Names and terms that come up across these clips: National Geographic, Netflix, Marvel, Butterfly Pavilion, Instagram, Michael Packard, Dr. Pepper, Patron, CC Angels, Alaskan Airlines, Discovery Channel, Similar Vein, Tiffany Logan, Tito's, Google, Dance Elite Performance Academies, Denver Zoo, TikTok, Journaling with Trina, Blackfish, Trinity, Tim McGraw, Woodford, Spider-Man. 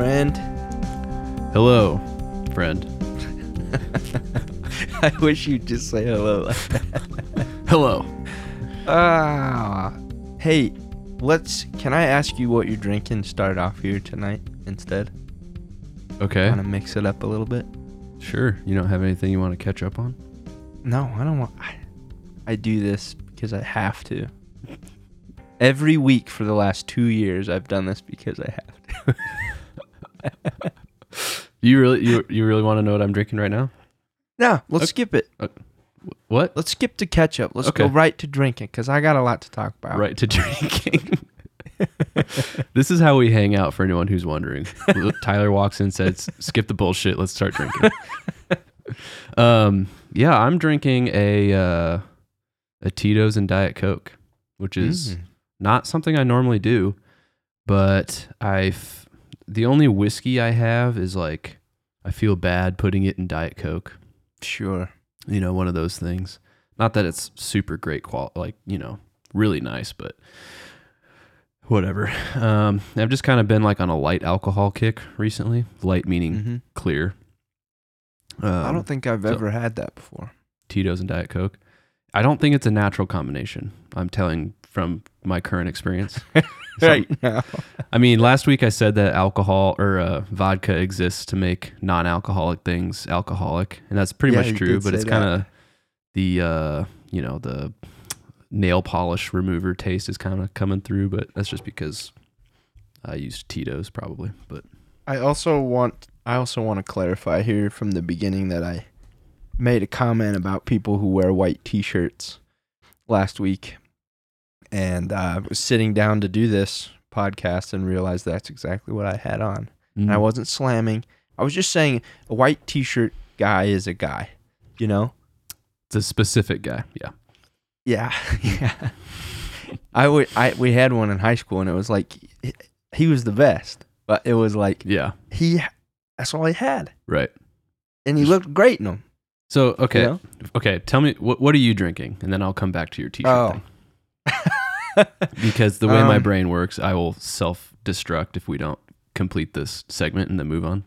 friend. Hello, friend. I wish you'd just say hello like that. Hello. Hey, can I ask you what you're drinking to start off here tonight instead? Okay. Kind of mix it up a little bit. Sure. You don't have anything you want to catch up on? No, I don't want... I do this because I have to. Every week for the last 2 years, I've done this because I have to. You really want to know what I'm drinking right now? No, let's skip it. What? Let's skip to ketchup. Let's go right to drinking because I got a lot to talk about. Right to drinking. This is how we hang out for anyone who's wondering. Tyler walks in, says, skip the bullshit. Let's start drinking. Yeah, I'm drinking a Tito's and Diet Coke, which is not something I normally do, but the only whiskey I have is like, I feel bad putting it in Diet Coke. Sure. You know, one of those things. Not that it's super great quality, like, you know, really nice, but whatever. I've just kind of been like on a light alcohol kick recently. Light meaning clear. I don't think I've ever had that before. Tito's and Diet Coke. I don't think it's a natural combination. I'm telling from my current experience. Right now. I mean, last week I said that alcohol or vodka exists to make non-alcoholic things alcoholic, and that's pretty much true. But it's kind of the you know, the nail polish remover taste is kind of coming through. But that's just because I used Tito's probably. But I also want to clarify here from the beginning that I made a comment about people who wear white T-shirts last week. And I was sitting down to do this podcast and realized that's exactly what I had on. And I wasn't slamming. I was just saying a white T-shirt guy is a guy, you know? It's a specific guy, yeah. Yeah, yeah. We had one in high school, and it was like, he was the best. But it was like, that's all he had. Right. And he looked great in them. So, okay. You know? Okay, tell me, what are you drinking? And then I'll come back to your T-shirt thing. Because the way my brain works, I will self-destruct if we don't complete this segment and then move on.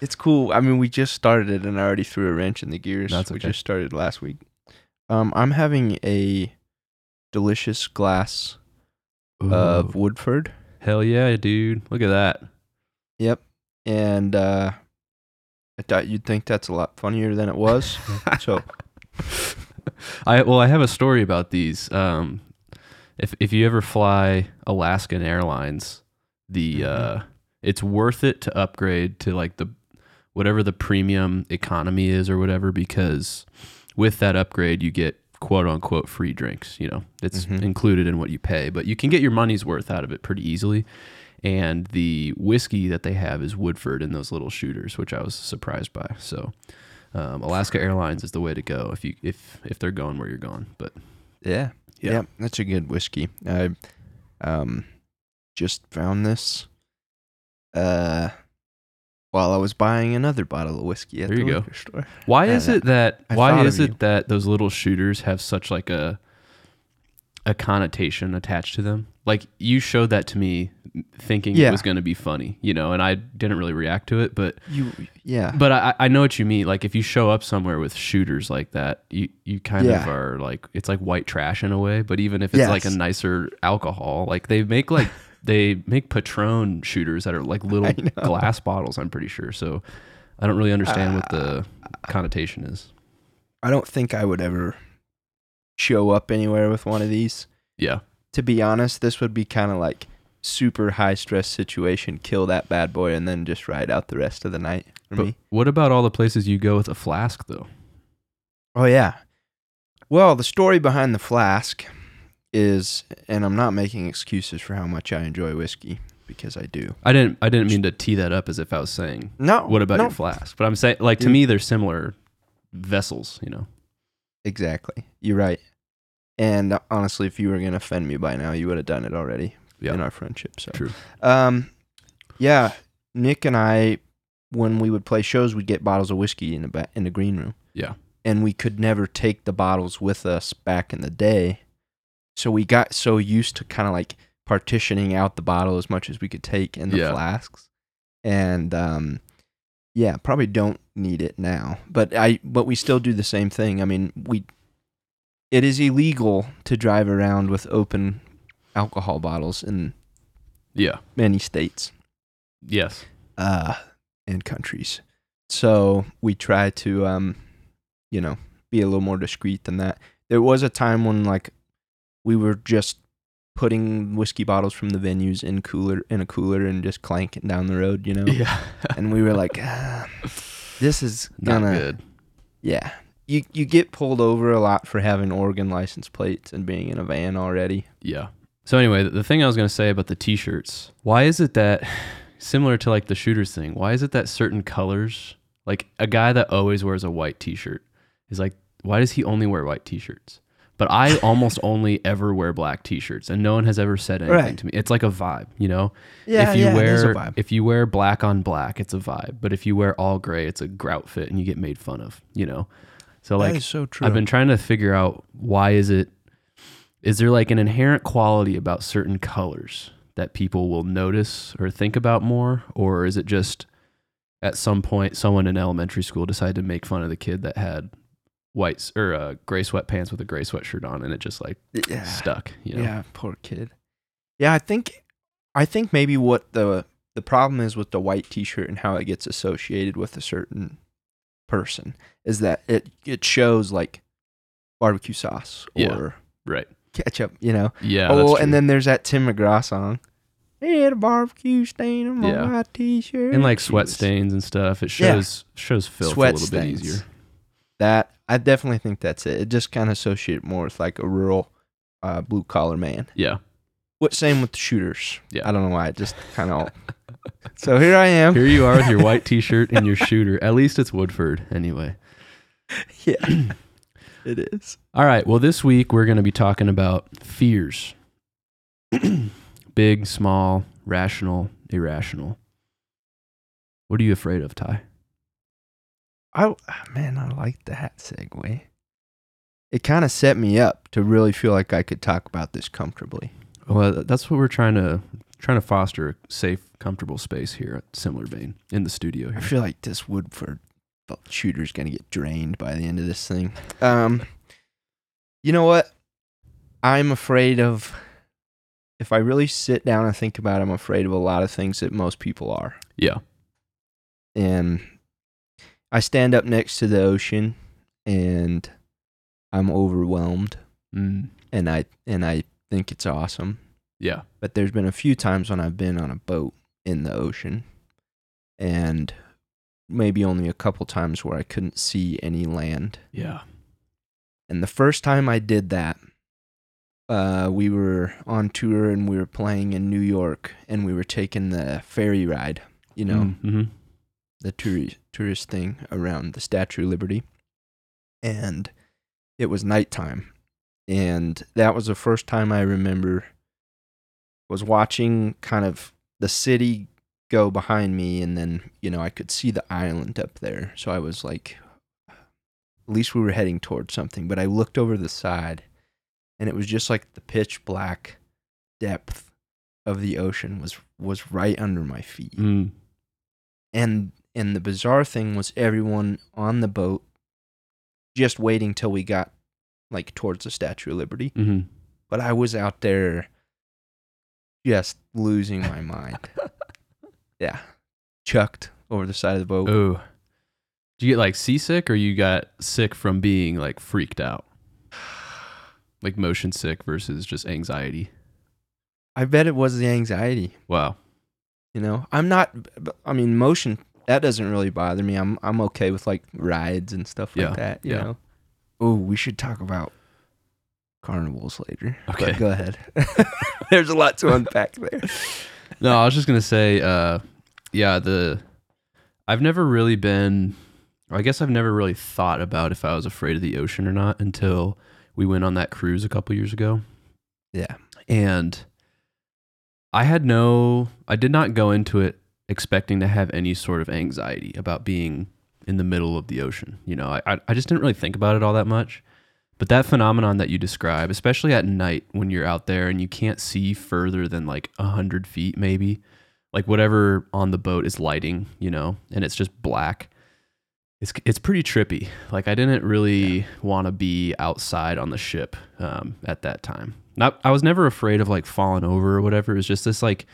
It's cool. I mean, we just started it and I already threw a wrench in the gears. That's okay. We just started last week. I'm having a delicious glass of Woodford. Hell yeah, dude. Look at that. Yep. And I thought you'd think that's a lot funnier than it was. So... I have a story about these. If you ever fly Alaskan Airlines, it's worth it to upgrade to like whatever the premium economy is or whatever, because with that upgrade you get quote unquote free drinks. You know, it's included in what you pay, but you can get your money's worth out of it pretty easily. And the whiskey that they have is Woodford in those little shooters, which I was surprised by. So. Alaska Airlines is the way to go if they're going where you're going. But yeah, that's a good whiskey. I just found this while I was buying another bottle of whiskey at the liquor store. Why is it that those little shooters have such like a connotation attached to them? Like you showed that to me thinking it was going to be funny, you know, and I didn't really react to it, but I know what you mean. Like if you show up somewhere with shooters like that, you kind of are like, it's like white trash in a way, but even if it's like a nicer alcohol, like they make Patron shooters that are like little glass bottles, I'm pretty sure. So I don't really understand what the connotation is. I don't think I would ever show up anywhere with one of these. Yeah. To be honest, this would be kind of like super high stress situation, kill that bad boy and then just ride out the rest of the night for me. What about all the places you go with a flask though? Oh yeah. Well, the story behind the flask is, and I'm not making excuses for how much I enjoy whiskey because I do. I didn't mean to tee that up as if I was saying, no. What about your flask? But I'm saying like to me they're similar vessels, you know. Exactly. You're right. And honestly, if you were going to offend me by now, you would have done it already in our friendship. So. True. Nick and I, when we would play shows, we'd get bottles of whiskey in the green room. Yeah. And we could never take the bottles with us back in the day. So we got so used to kind of like partitioning out the bottle as much as we could take in the flasks And yeah, probably don't need it now. But we still do the same thing. I mean, it is illegal to drive around with open alcohol bottles in many states. Yes. And countries. So we try to be a little more discreet than that. There was a time when we were just putting whiskey bottles from the venues in a cooler and just clanking down the road, and we were like, this is gonna not good. Yeah. You get pulled over a lot for having Oregon license plates and being in a van already. Yeah. So anyway, the thing I was going to say about the t-shirts, why is it that, similar to the shooters thing, why is it that certain colors, a guy that always wears a white t-shirt is why does he only wear white t-shirts? But I almost only ever wear black t-shirts, and no one has ever said anything to me. It's like a vibe, Yeah, it is a vibe. If you wear black on black, it's a vibe. But if you wear all gray, it's a grout fit and you get made fun of, So that is so true. I've been trying to figure out is there an inherent quality about certain colors that people will notice or think about more, or is it just at some point someone in elementary school decided to make fun of the kid that had whites or gray sweatpants with a gray sweatshirt on, and it just stuck, Yeah, poor kid. Yeah, I think maybe what the problem is with the white t-shirt and how it gets associated with a certain person is that it shows barbecue sauce or ketchup, Yeah. Oh, and then there's that Tim McGraw song. Hey, the barbecue stain on my t-shirt. And sweat stains and stuff. It shows filth sweat a little stains. Bit easier. That, I definitely think that's it. It just kind of associated more with a rural blue collar man. Yeah. What, same with the shooters. Yeah. I don't know why. It just kind of. So here I am. Here you are with your white t-shirt and your shooter. At least it's Woodford anyway. Yeah. It is. All right. Well, this week we're going to be talking about fears. Big, small, rational, irrational. What are you afraid of, Ty? I like that segue. It kind of set me up to really feel like I could talk about this comfortably. Well, that's what we're trying to foster a safe, comfortable space here at Similar Vein in the studio here. I feel like this Woodford shooter's gonna get drained by the end of this thing. You know what? I'm afraid of, if I really sit down and think about it, I'm afraid of a lot of things that most people are. Yeah. And I stand up next to the ocean and I'm overwhelmed. Mm. And I think it's awesome. Yeah. But there's been a few times when I've been on a boat in the ocean, and maybe only a couple times where I couldn't see any land. Yeah. And the first time I did that, we were on tour and we were playing in New York, and we were taking the ferry ride, mm-hmm. the tourist thing around the Statue of Liberty. And it was nighttime. And that was the first time I remember was watching kind of the city go behind me, and then I could see the island up there, so I was like, at least we were heading towards something. But I looked over the side, and it was just the pitch black depth of the ocean was right under my feet. Mm. and the bizarre thing was, everyone on the boat just waiting till we got towards the Statue of Liberty. Mm-hmm. But I was out there just losing my mind. Yeah, chucked over the side of the boat. Oh, do you get seasick, or you got sick from being freaked out, motion sick versus just anxiety? I bet it was the anxiety. Wow, I'm not. I mean, motion, that doesn't really bother me. I'm okay with rides and stuff like that. You know. Oh, we should talk about carnivals later. Okay, but go ahead. There's a lot to unpack there. No, I was just gonna say, I've never really thought about if I was afraid of the ocean or not until we went on that cruise a couple years ago. Yeah. And I did not go into it expecting to have any sort of anxiety about being in the middle of the ocean. I just didn't really think about it all that much. But that phenomenon that you describe, especially at night when you're out there and you can't see further than 100 feet maybe, like whatever on the boat is lighting, you know, and it's just black. It's pretty trippy. Like I didn't really want to be outside on the ship at that time. Not, I was never afraid of like falling over or whatever. It was just this like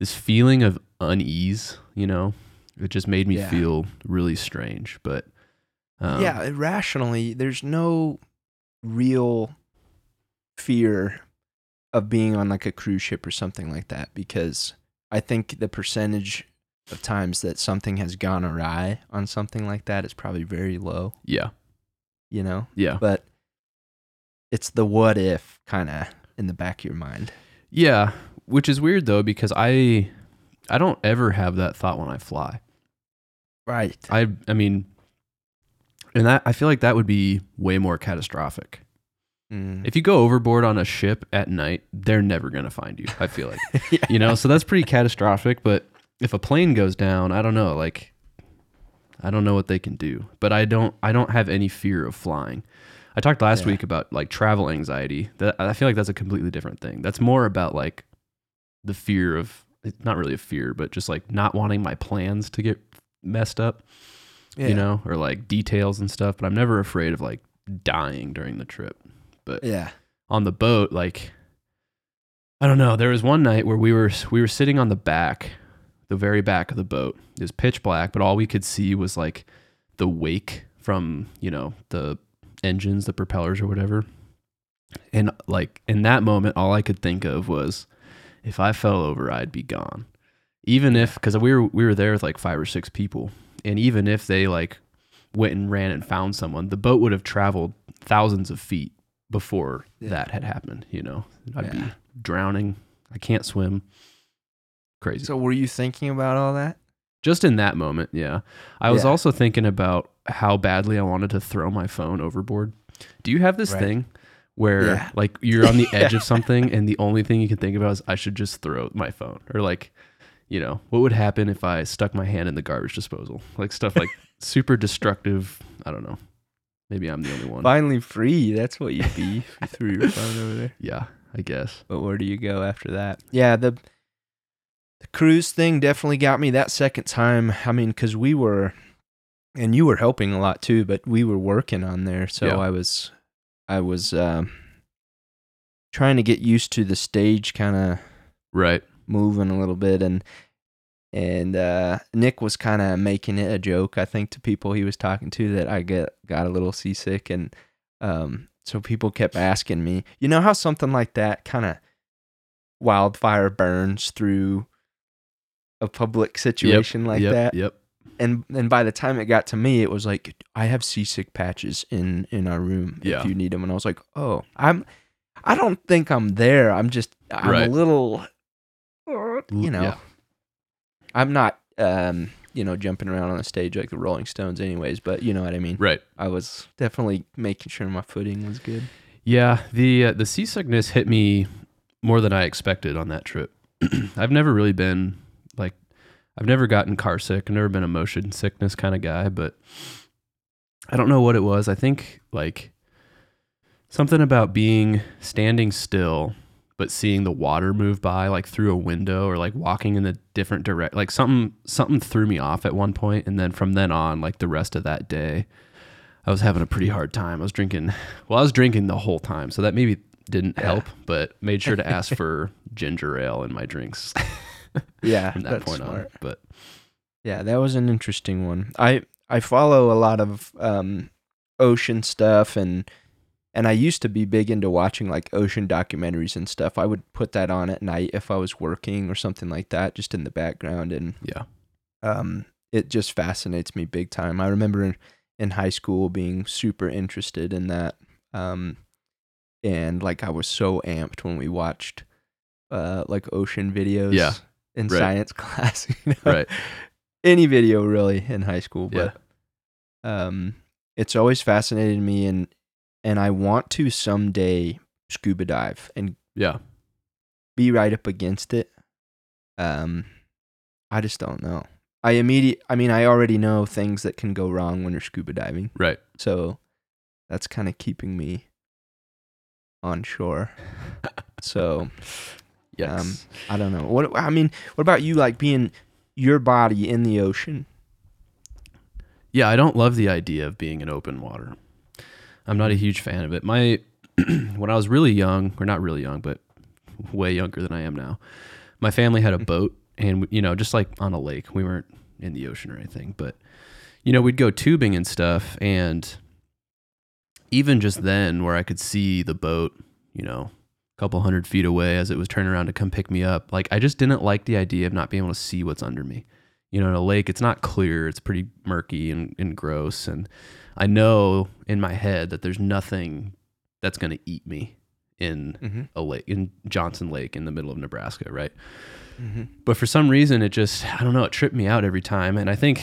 this feeling of unease, you know. It just made me feel really strange. But yeah, irrationally, there's no real fear of being on like a cruise ship or something like that, because I think the percentage of times that something has gone awry on something like that is probably very low. Yeah. You know? Yeah. But it's the what if kind of in the back of your mind. Yeah, which is weird though, because I don't ever have that thought when I fly. Right. I mean, and that I feel like that would be way more catastrophic. If you go overboard on a ship at night, they're never going to find you, I feel like. You know, so that's pretty catastrophic. But if a plane goes down, I don't know, like, I don't know what they can do. But I don't have any fear of flying. I talked last week about, like, travel anxiety. That, I feel like that's a completely different thing. That's more about, like, the fear of, not really a fear, but just, like, not wanting my plans to get messed up, you know, or, like, details and stuff. But I'm never afraid of, like, dying during the trip. But on the boat, like, I don't know. There was one night where we were sitting on the back, the very back of the boat. It was pitch black, but all we could see was like the wake from, you know, the engines, the propellers or whatever. And like in that moment, all I could think of was if I fell over, I'd be gone. Even if, because we were there with like 5 or 6 people. And even if they like went and ran and found someone, the boat would have traveled thousands of feet before that had happened, you know. I'd be drowning. I can't swim. Crazy. So were you thinking about all that? Just in that moment, I was also thinking about how badly I wanted to throw my phone overboard. Do you have this thing where like you're on the edge of something and the only thing you can think about is I should just throw my phone, or like, you know, what would happen if I stuck my hand in the garbage disposal? Like stuff like super destructive, I don't know. Maybe I'm the only one. Finally free. That's what you'd be if you threw your phone over there. Yeah, I guess. But where do you go after that? Yeah, the cruise thing definitely got me that second time. I mean, because we were, and you were helping a lot too, but we were working on there. So I was trying to get used to the stage kind of moving a little bit. And Nick was kind of making it a joke, I think, to people he was talking to, that I got a little seasick. And so people kept asking me, you know how something like that kind of wildfire burns through a public situation that? Yep. And by the time it got to me, it was like, I have seasick patches in our room if you need them. And I was like, oh, I don't think I'm there. I'm just, a little, you know. Yeah. I'm not, you know, jumping around on the stage like the Rolling Stones anyways, but you know what I mean? Right. I was definitely making sure my footing was good. Yeah, the seasickness hit me more than I expected on that trip. I've never really been, like, I've never gotten car sick. I've never been a motion sickness kind of guy, but I don't know what it was. I think, like, something about being standing still but seeing the water move by like through a window, or like walking in a different direction, like something threw me off at one point. And then from then on, like the rest of that day, I was having a pretty hard time. I was drinking the whole time. So that maybe didn't help, but made sure to ask for ginger ale in my drinks. From that point smart. On. But yeah, that was an interesting one. I follow a lot of ocean stuff, and I used to be big into watching like ocean documentaries and stuff. I would put that on at night if I was working or something like that, just in the background. And it just fascinates me big time. I remember in high school being super interested in that. And like I was so amped when we watched like ocean videos in science class. You know? Right. Any video really in high school. But it's always fascinated me, and I want to someday scuba dive and be right up against it. I just don't know. I already know things that can go wrong when you're scuba diving. Right. So that's kind of keeping me on shore. So Yes. I don't know. What about you, like being your body in the ocean? Yeah, I don't love the idea of being in open water. I'm not a huge fan of it. When I was really young, or not really young, but way younger than I am now, my family had a boat, and just like on a lake. We weren't in the ocean or anything, but we'd go tubing and stuff, and even just then, where I could see the boat, a couple 100 feet away as it was turning around to come pick me up, like I just didn't like the idea of not being able to see what's under me. In a lake, it's not clear, it's pretty murky and gross, and I know in my head that there's nothing that's going to eat me in a lake, in Johnson Lake in the middle of Nebraska, right? Mm-hmm. But for some reason, it just, I don't know, it tripped me out every time. And I think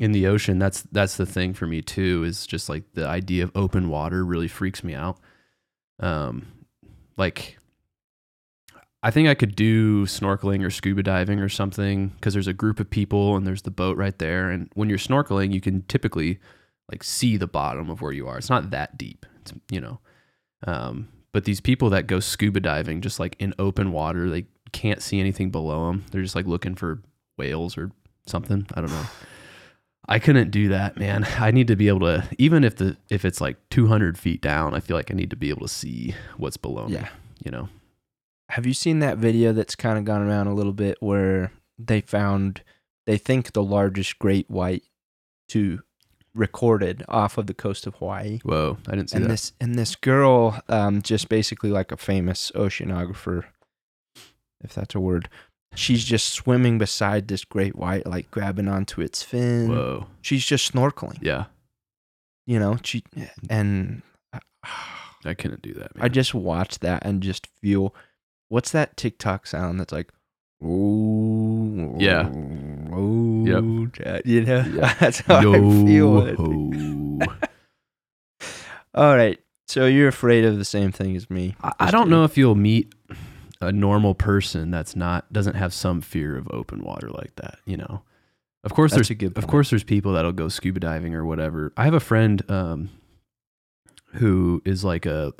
in the ocean, that's the thing for me too, is just like the idea of open water really freaks me out. Like I think I could do snorkeling or scuba diving or something, because there's a group of people and there's the boat right there. And when you're snorkeling, you can typically like see the bottom of where you are. It's not that deep, it's, but these people that go scuba diving, just like in open water, they can't see anything below them. They're just like looking for whales or something. I don't know. I couldn't do that, man. I need to be able to, even if it's like 200 feet down, I feel like I need to be able to see what's below me. Yeah. Have you seen that video that's kind of gone around a little bit where they think the largest great white to recorded off of the coast of Hawaii? Whoa, I didn't see that. And this girl, just basically like a famous oceanographer, if that's a word, she's just swimming beside this great white, like grabbing onto its fin. Whoa. She's just snorkeling. Yeah. I couldn't do that, man. I just watched that and just feel, what's that TikTok sound that's like, oh, yeah. Oh, yep. That's how I feel it. All right. So you're afraid of the same thing as me. I don't know if you'll meet a normal person that's doesn't have some fear of open water like that. Of course there's people that'll go scuba diving or whatever. I have a friend who is like a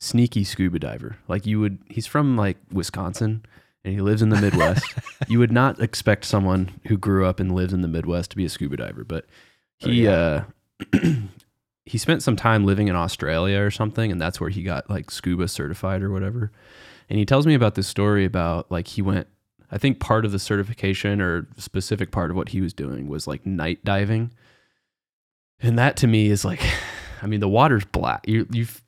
sneaky scuba diver. He's from like Wisconsin and he lives in the Midwest. You would not expect someone who grew up and lives in the Midwest to be a scuba diver, but he spent some time living in Australia or something, and that's where he got like scuba certified or whatever. And he tells me about this story about like he went, I think part of the certification or specific part of what he was doing was like night diving. And that to me is like, I mean, the water's black.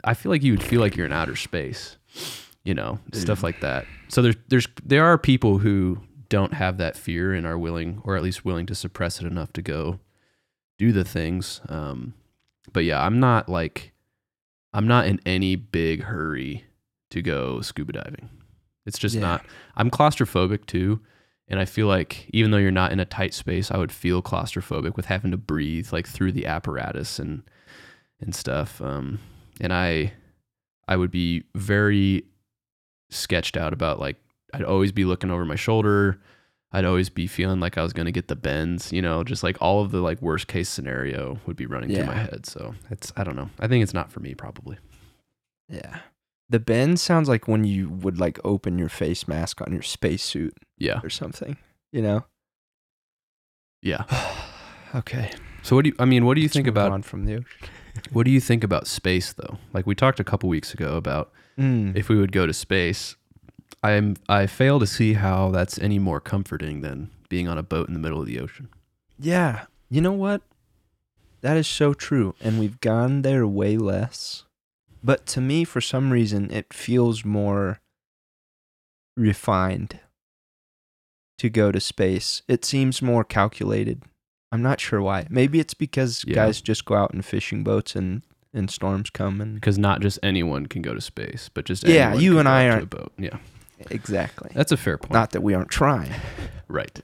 I feel like you would feel like you're in outer space, stuff like that. So there are people who don't have that fear and are willing, or at least willing to suppress it enough to go do the things. But yeah, I'm not in any big hurry to go scuba diving. It's just not. I'm claustrophobic too, and I feel like even though you're not in a tight space, I would feel claustrophobic with having to breathe like through the apparatus and stuff. And I would be very sketched out about, like, I'd always be looking over my shoulder. I'd always be feeling like I was going to get the bends, just like all of the like worst case scenario would be running through my head. So I don't know. I think it's not for me probably. Yeah. The bend sounds like when you would like open your face mask on your spacesuit, or something, Yeah. Okay. So what do you think about space though? Like we talked a couple weeks ago about if we would go to space. I fail to see how that's any more comforting than being on a boat in the middle of the ocean. Yeah. You know what? That is so true, and we've gone there way less. But to me, for some reason, it feels more refined to go to space. It seems more calculated. I'm not sure why. Maybe it's because guys just go out in fishing boats and storms come. Because not just anyone can go to space, but just anyone can go to a boat. Yeah, exactly. That's a fair point. Not that we aren't trying. Right.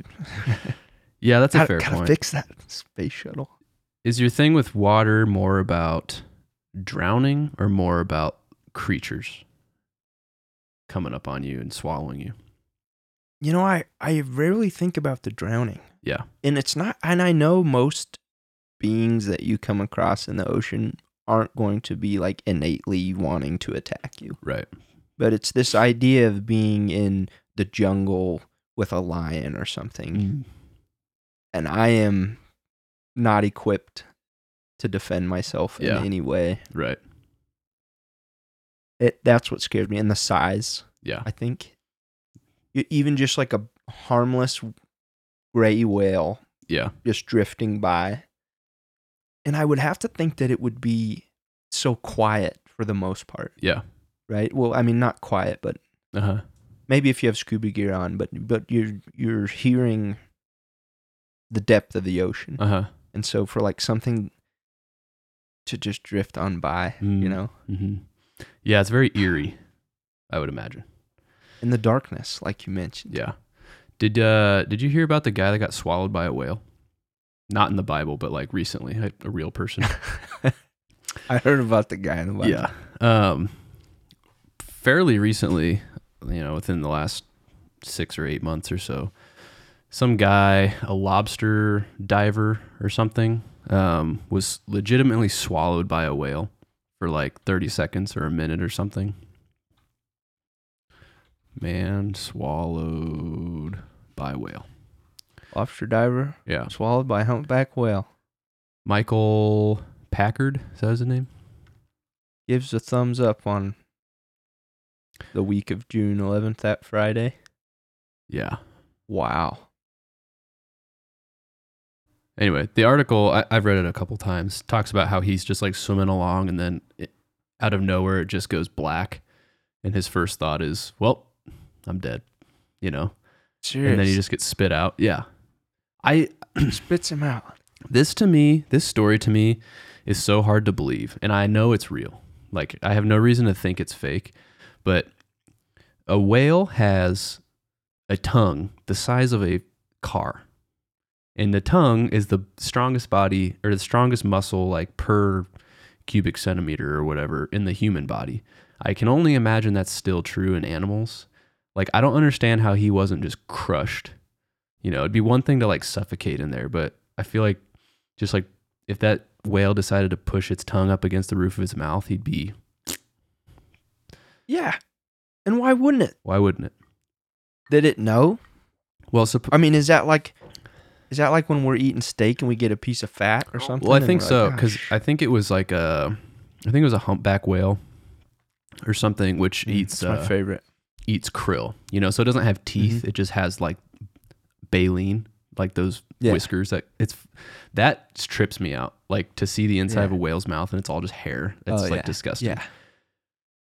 Yeah, that's a fair point. Gotta fix that space shuttle. Is your thing with water more about drowning or more about creatures coming up on you and swallowing you? I rarely think about the drowning. Yeah. And it's not, and I know most beings that you come across in the ocean aren't going to be like innately wanting to attack you. Right. But it's this idea of being in the jungle with a lion or something. Mm. And I am not equipped to defend myself in any way. Right. That's what scared me. And the size. Yeah. I think even just like a harmless gray whale. Yeah. Just drifting by. And I would have to think that it would be so quiet for the most part. Yeah. Right? Well, I mean, not quiet, but maybe if you have scuba gear on, but you're hearing the depth of the ocean. And so for like something to just drift on by, you know? Mm-hmm. Yeah, it's very eerie, I would imagine. In the darkness, like you mentioned. Yeah. Did you hear about the guy that got swallowed by a whale? Not in the Bible, but like recently, a real person. I heard about the guy in the Bible. Yeah. Fairly recently, you know, within the last 6 or 8 months or so, some guy, a lobster diver or something, was legitimately swallowed by a whale for like 30 seconds or a minute or something. Man swallowed by whale. Lobster diver? Yeah. Swallowed by a humpback whale. Michael Packard, is that his name? Gives a thumbs up on the week of June 11th, that Friday. Yeah. Wow. Anyway, the article, I've read it a couple times, talks about how he's just like swimming along and then out of nowhere it just goes black. And his first thought is, well, I'm dead, you know? Serious. And then he just gets spit out. Yeah. Spits him out. This story to me is so hard to believe. And I know it's real. Like, I have no reason to think it's fake. But a whale has a tongue the size of a car. And the tongue is the strongest body or the strongest muscle, like per cubic centimeter or whatever, in the human body. I can only imagine that's still true in animals. Like, I don't understand how he wasn't just crushed. You know, it'd be one thing to like suffocate in there, but I feel like just like if that whale decided to push its tongue up against the roof of his mouth, he'd be. Yeah. And why wouldn't it? Why wouldn't it? Did it know? Well, I mean, is that like when we're eating steak and we get a piece of fat or something? Well, I think so, because I think it was like a humpback whale or something, which eats my favorite. Eats krill, you know, so it doesn't have teeth. Mm-hmm. It just has like baleen, like those whiskers that trips me out. Like to see the inside of a whale's mouth and it's all just hair. It's disgusting.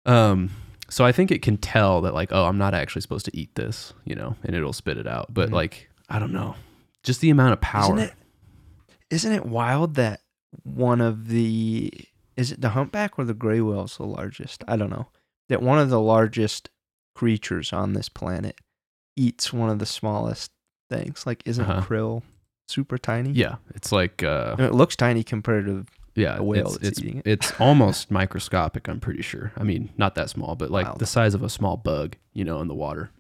Yeah. So I think it can tell that like, oh, I'm not actually supposed to eat this, you know, and it'll spit it out. But like, I don't know, just the amount of power. Isn't it wild that is it the humpback or the gray whale is the largest? I don't know. That one of the largest creatures on this planet eats one of the smallest things. Like, isn't krill super tiny? Yeah, it's like... it looks tiny compared to a whale that's eating it. It's almost microscopic, I'm pretty sure. I mean, not that small, but like the size of a small bug, you know, in the water.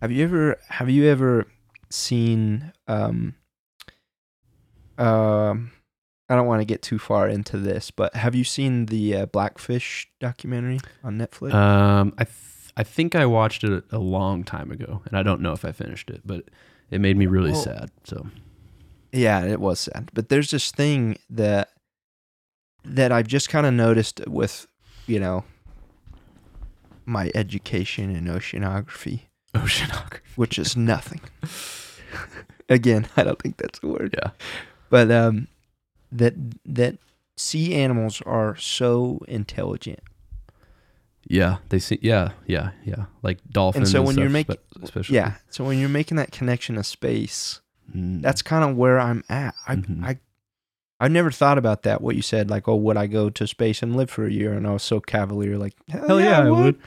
Have you ever seen... I don't want to get too far into this, but have you seen the Blackfish documentary on Netflix? I think I watched it a long time ago, and I don't know if I finished it, but it made me really sad. So, yeah, it was sad. But there's this thing that I've just kind of noticed with, you know, my education in oceanography, which is nothing. Again, I don't think that's a word. Yeah, but that sea animals are so intelligent. Yeah, they see. Yeah. Like dolphins. And so when you're making that connection of space, that's kind of where I'm at. I never thought about that. What you said, like, oh, would I go to space and live for a year? And I was so cavalier, like, hell yeah, I would.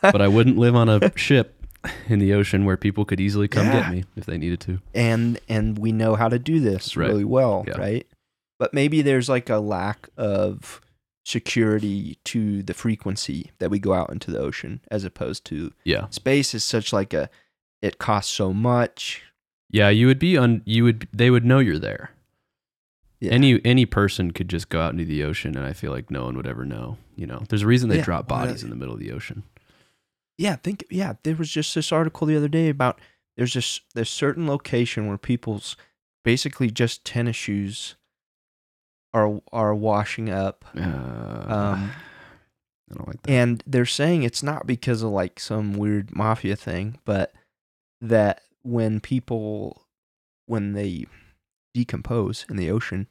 But I wouldn't live on a ship in the ocean where people could easily come get me if they needed to. And we know how to do this really well, right? But maybe there's like a lack of security to the frequency that we go out into the ocean, as opposed to space is such like it costs so much. Yeah, they would know you're there. Yeah. Any person could just go out into the ocean, and I feel like no one would ever know. You know, there's a reason they drop bodies in the middle of the ocean. There was just this article the other day about there's just this certain location where people's basically just tennis shoes are washing up. I don't like that. And they're saying it's not because of like some weird mafia thing, but that when they decompose in the ocean,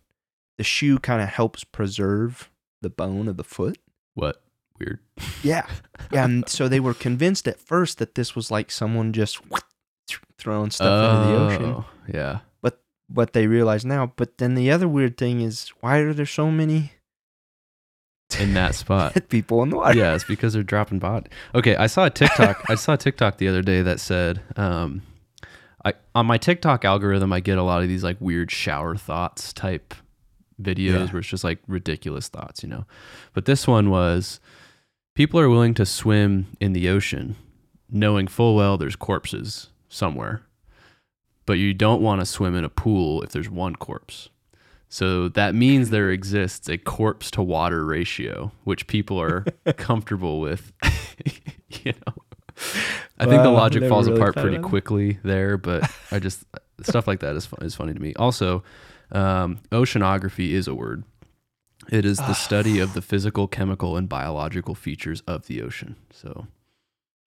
the shoe kind of helps preserve the bone of the foot. What? Weird. Yeah. And so they were convinced at first that this was like someone just throwing stuff into the ocean. Yeah. But they realize now. But then the other weird thing is, why are there so many in that spot people in the water? Yeah, it's because they're dropping body. Okay, I saw a TikTok. I saw a TikTok the other day that said, on my TikTok algorithm, I get a lot of these like weird shower thoughts type videos where it's just like ridiculous thoughts, you know. But this one was, people are willing to swim in the ocean, knowing full well there's corpses somewhere. But you don't want to swim in a pool if there's one corpse. So that means there exists a corpse to water ratio, which people are comfortable with. You know, I think the logic falls really apart pretty quickly there, but I just stuff like that is funny to me. Also, oceanography is a word. It is the study of the physical, chemical, and biological features of the ocean. So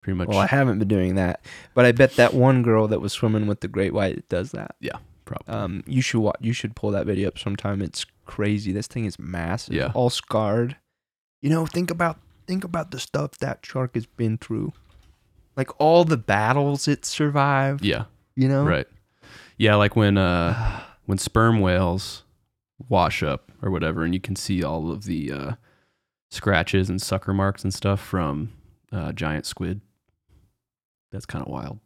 pretty much. Well, I haven't been doing that, but I bet that one girl that was swimming with the great white does that. Yeah, probably. You should pull that video up sometime. It's crazy. This thing is massive. Yeah. All scarred. You know, think about the stuff that shark has been through, like all the battles it survived. Yeah. You know. Right. Yeah, like when sperm whales wash up or whatever, and you can see all of the scratches and sucker marks and stuff from giant squid. That's kind of wild.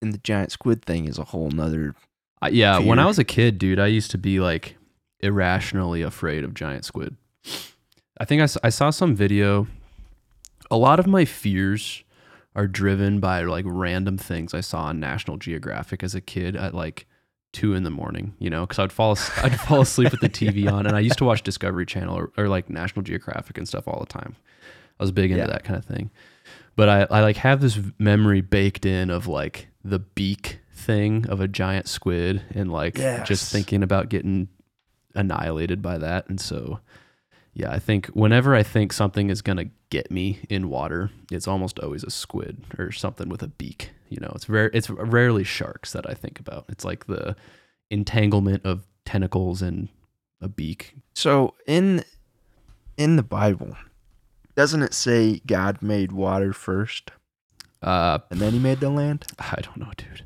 And the giant squid thing is a whole nother fear. When I was a kid, dude, I used to be like irrationally afraid of giant squid. I think I saw some video. A lot of my fears are driven by like random things I saw on National Geographic as a kid at like 2 a.m, you know, because I'd fall asleep with the TV on, and I used to watch Discovery Channel or like National Geographic and stuff all the time. I was big into that kind of thing. But I like have this memory baked in of like the beak thing of a giant squid and like just thinking about getting annihilated by that. And so, yeah, I think whenever I think something is going to get me in water, it's almost always a squid or something with a beak. You know, it's rarely sharks that I think about. It's like the entanglement of tentacles and a beak. So in the Bible, doesn't it say God made water first, and then He made the land? I don't know, dude.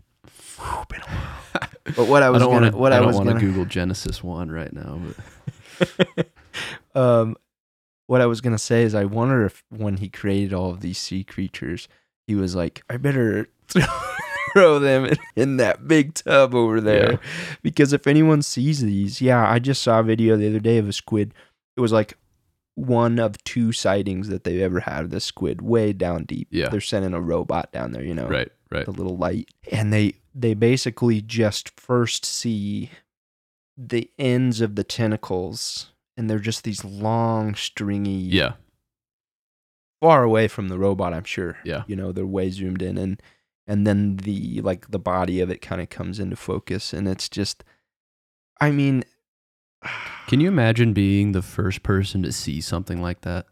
Whew, been a while. But what I was going to, Google Genesis 1 right now. But. What I was gonna say is, I wonder if when He created all of these sea creatures, He was like, I better throw them in that big tub over there, because if anyone sees these, I just saw a video the other day of a squid. It was like one of 2 sightings that they've ever had of this squid way down deep. Yeah. They're sending a robot down there, you know, right. The little light. And they basically just first see the ends of the tentacles, and they're just these long, stringy, far away from the robot, I'm sure. Yeah. You know, they're way zoomed in, and then the like the body of it kind of comes into focus, and it's just, I mean, can you imagine being the first person to see something like that?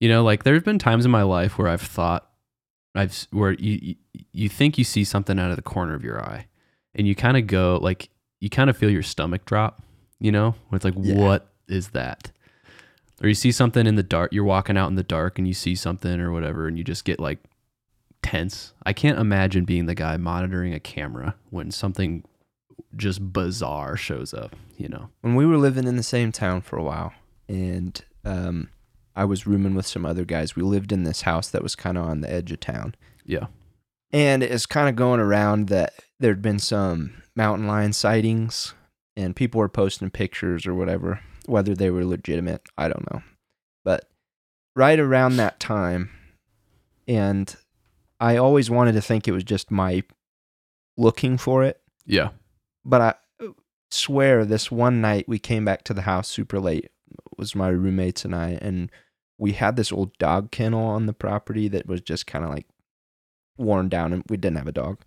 You know, like there's been times in my life where you think you see something out of the corner of your eye, and you kind of go like, you kind of feel your stomach drop, you know, where it's like, what is that? Or you see something in the dark, you're walking out in the dark and you see something or whatever, and you just get like tense. I can't imagine being the guy monitoring a camera when something just bizarre shows up, you know. When we were living in the same town for a while, and I was rooming with some other guys, we lived in this house that was kind of on the edge of town. Yeah. And it's kind of going around that there'd been some mountain lion sightings, and people were posting pictures or whatever, whether they were legitimate, I don't know. But right around that time, and I always wanted to think it was just my looking for it. Yeah. But I swear this one night we came back to the house super late. It was my roommates and I, and we had this old dog kennel on the property that was just kind of like worn down, and we didn't have a dog.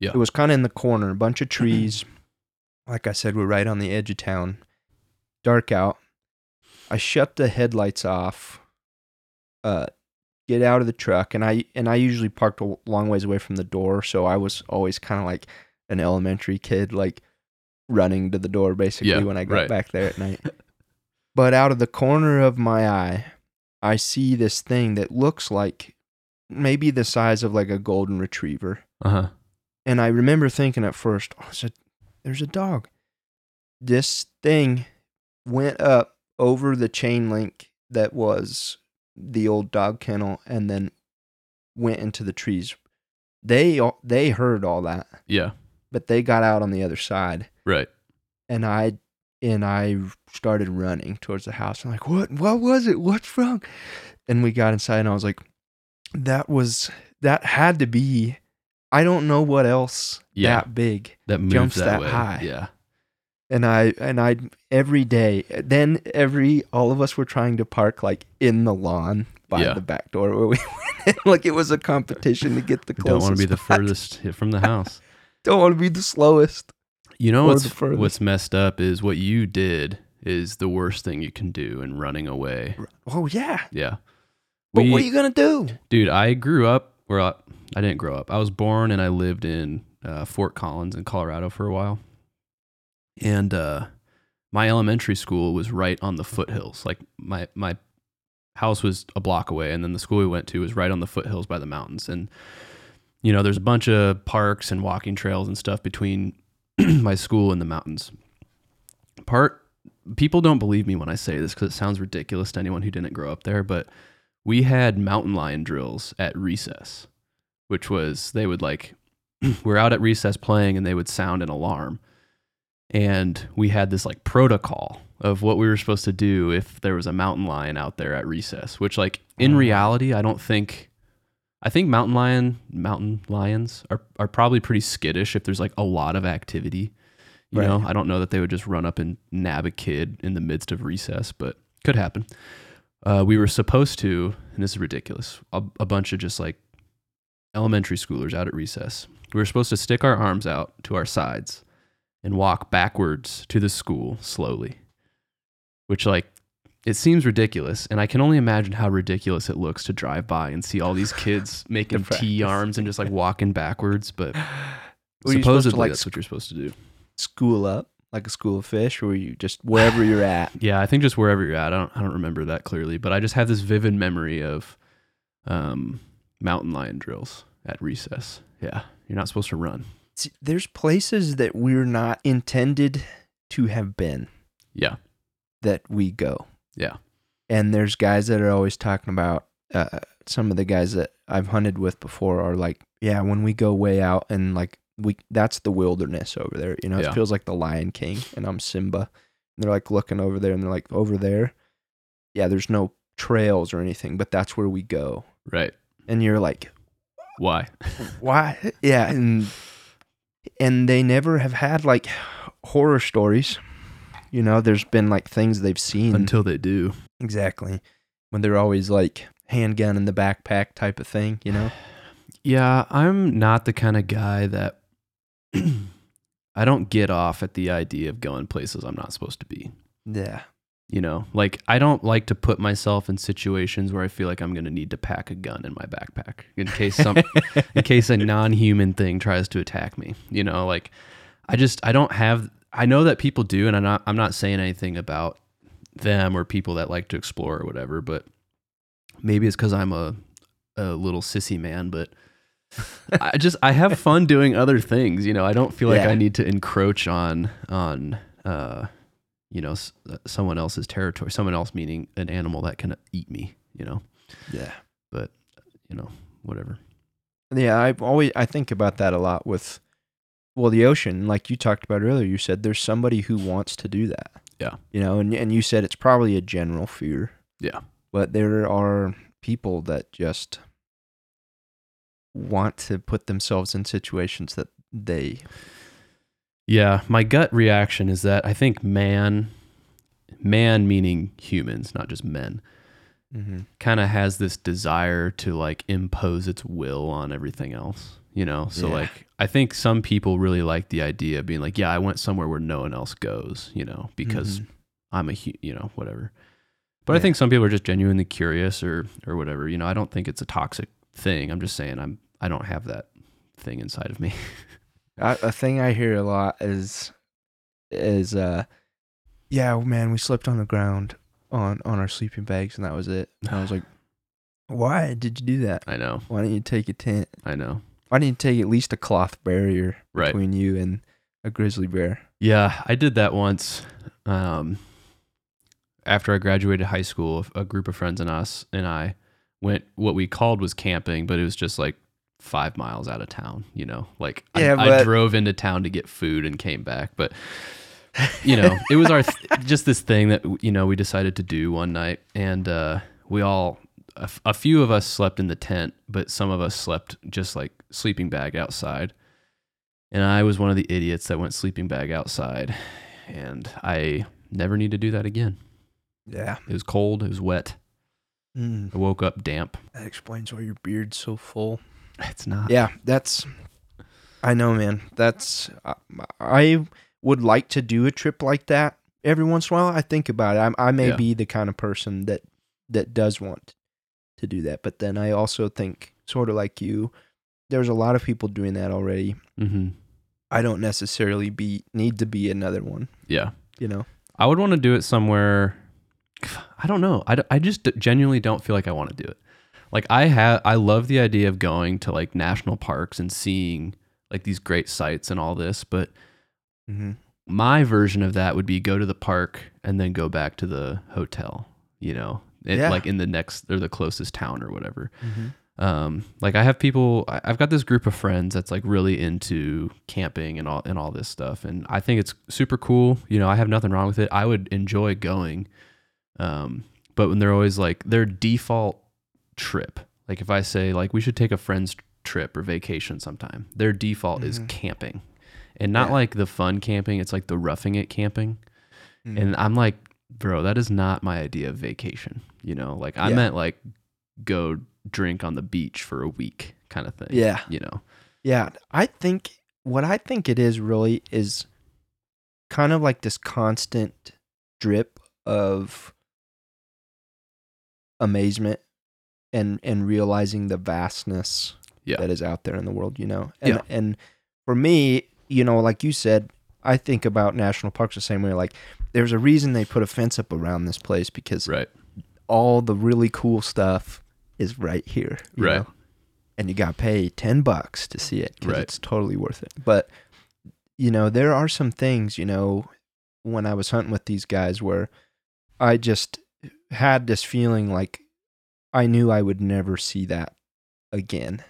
Yeah. It was kind of in the corner, a bunch of trees. Like I said, we're right on the edge of town. Dark out. I shut the headlights off, get out of the truck, and I usually parked a long ways away from the door, so I was always kind of like an elementary kid, like running to the door basically when I got back there at night. But out of the corner of my eye, I see this thing that looks like maybe the size of like a golden retriever. Uh-huh. And I remember thinking at first, oh, there's a dog. This thing went up over the chain link that was the old dog kennel and then went into the trees. They heard all that. Yeah. But they got out on the other side. Right. And I started running towards the house. I'm like, what was it? What's wrong? And we got inside and I was like, that had to be, I don't know what else that big that moves jumps that way. High. Yeah. And I every day, then all of us were trying to park like in the lawn by the back door where we went in. Like it was a competition to get the closest. Don't want to be the furthest from the house. Don't want to be the slowest. You know what's messed up is what you did is the worst thing you can do in running away. Oh, yeah. Yeah. But what are you going to do? Dude, I didn't grow up. I was born and I lived in Fort Collins in Colorado for a while. And my elementary school was right on the foothills. Like my house was a block away, and then the school we went to was right on the foothills by the mountains. And, you know, there's a bunch of parks and walking trails and stuff between my school and the mountains. People don't believe me when I say this because it sounds ridiculous to anyone who didn't grow up there, but we had mountain lion drills at recess, which was they would like, we're out at recess playing and they would sound an alarm. And we had this like protocol of what we were supposed to do if there was a mountain lion out there at recess, which like in reality, I think mountain lions are probably pretty skittish if there's like a lot of activity, you know, I don't know that they would just run up and nab a kid in the midst of recess, but could happen. We were supposed to, and this is ridiculous, a bunch of just like elementary schoolers out at recess. We were supposed to stick our arms out to our sides and walk backwards to the school slowly, which like, it seems ridiculous. And I can only imagine how ridiculous it looks to drive by and see all these kids making T-arms and just like walking backwards. But supposedly like, that's what you're supposed to do. School up like a school of fish, or you just wherever you're at. Yeah. I think just wherever you're at. I don't remember that clearly, but I just have this vivid memory of, mountain lion drills at recess. Yeah. You're not supposed to run. There's places that we're not intended to have been. Yeah. That we go. Yeah. And there's guys that are always talking about, some of the guys that I've hunted with before are like, yeah, when we go way out and like, that's the wilderness over there. You know, it feels like the Lion King and I'm Simba. And they're like looking over there and they're like, over there. Yeah, there's no trails or anything, but that's where we go. Right. And you're like, why? Why? Yeah. And they never have had like horror stories. You know, there's been like things they've seen. Until they do. Exactly. When they're always like handgun in the backpack type of thing, you know? Yeah, I'm not the kind of guy that I don't get off at the idea of going places I'm not supposed to be. Yeah. You know, like I don't like to put myself in situations where I feel like I'm going to need to pack a gun in my backpack in case a non-human thing tries to attack me. You know, like I know that people do, and I'm not saying anything about them or people that like to explore or whatever, but maybe it's because I'm a little sissy man, but I have fun doing other things. You know, I don't feel like I need to encroach on you know, someone else's territory, someone else meaning an animal that can eat me, you know? Yeah. But, you know, whatever. Yeah, I think about that a lot with, well, the ocean, like you talked about earlier, you said there's somebody who wants to do that. Yeah. You know, and you said it's probably a general fear. Yeah. But there are people that just want to put themselves in situations that they... Yeah, my gut reaction is that I think man meaning humans, not just men, kind of has this desire to like impose its will on everything else, you know? So like, I think some people really like the idea of being like, yeah, I went somewhere where no one else goes, you know, because I'm a, you know, whatever. But I think some people are just genuinely curious or whatever, you know. I don't think it's a toxic thing. I'm just saying I don't have that thing inside of me. A thing I hear a lot is yeah, man, we slept on the ground on our sleeping bags and that was it. And I was like, why did you do that? I know. Why didn't you take a tent? I know. Why didn't you take at least a cloth barrier between you and a grizzly bear? Yeah, I did that once. After I graduated high school, a group of friends and I went, what we called was camping, but it was just like 5 miles out of town, you know, like I drove into town to get food and came back. But you know, it was just this thing that, you know, we decided to do one night, and we all, a few of us slept in the tent, but some of us slept just like sleeping bag outside. And I was one of the idiots that went sleeping bag outside, and I never need to do that again. Yeah. It was cold. It was wet. I woke up damp. That explains why your beard's so full. It's not. Yeah, that's, I know, man. That's, I would like to do a trip like that. Every once in a while, I think about it. I may be the kind of person that does want to do that. But then I also think, sort of like you, there's a lot of people doing that already. Mm-hmm. I don't necessarily need to be another one. Yeah. You know? I would want to do it somewhere, I don't know. I just genuinely don't feel like I want to do it. Like I love the idea of going to like national parks and seeing like these great sights and all this, but my version of that would be go to the park and then go back to the hotel, you know, like in the next or the closest town or whatever. Like I have people, I've got this group of friends that's like really into camping and all this stuff. And I think it's super cool. You know, I have nothing wrong with it. I would enjoy going. But when they're always like their default trip, like if I say like we should take a friend's trip or vacation sometime, their default is camping, and not like the fun camping. It's like the roughing it camping. And I'm like, bro, that is not my idea of vacation. You know, like I meant like go drink on the beach for a week kind of thing. Yeah. You know? Yeah. I think it is really is kind of like this constant drip of amazement and realizing the vastness that is out there in the world, you know? And for me, you know, like you said, I think about national parks the same way. Like there's a reason they put a fence up around this place because all the really cool stuff is right here. Right. Know? And you got to pay $10 to see it because it's totally worth it. But, you know, there are some things, you know, when I was hunting with these guys where I just had this feeling like I knew I would never see that again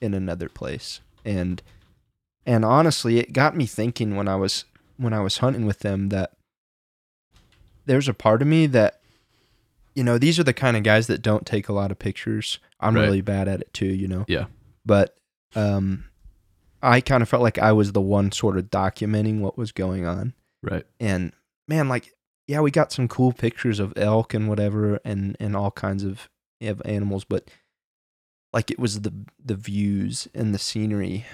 in another place. And honestly, it got me thinking when I was hunting with them that there's a part of me that, you know, these are the kind of guys that don't take a lot of pictures. I'm really bad at it too, you know? Yeah. But I kind of felt like I was the one sort of documenting what was going on. Right. And man, like, yeah, we got some cool pictures of elk and whatever and all kinds of animals, but like it was the views and the scenery.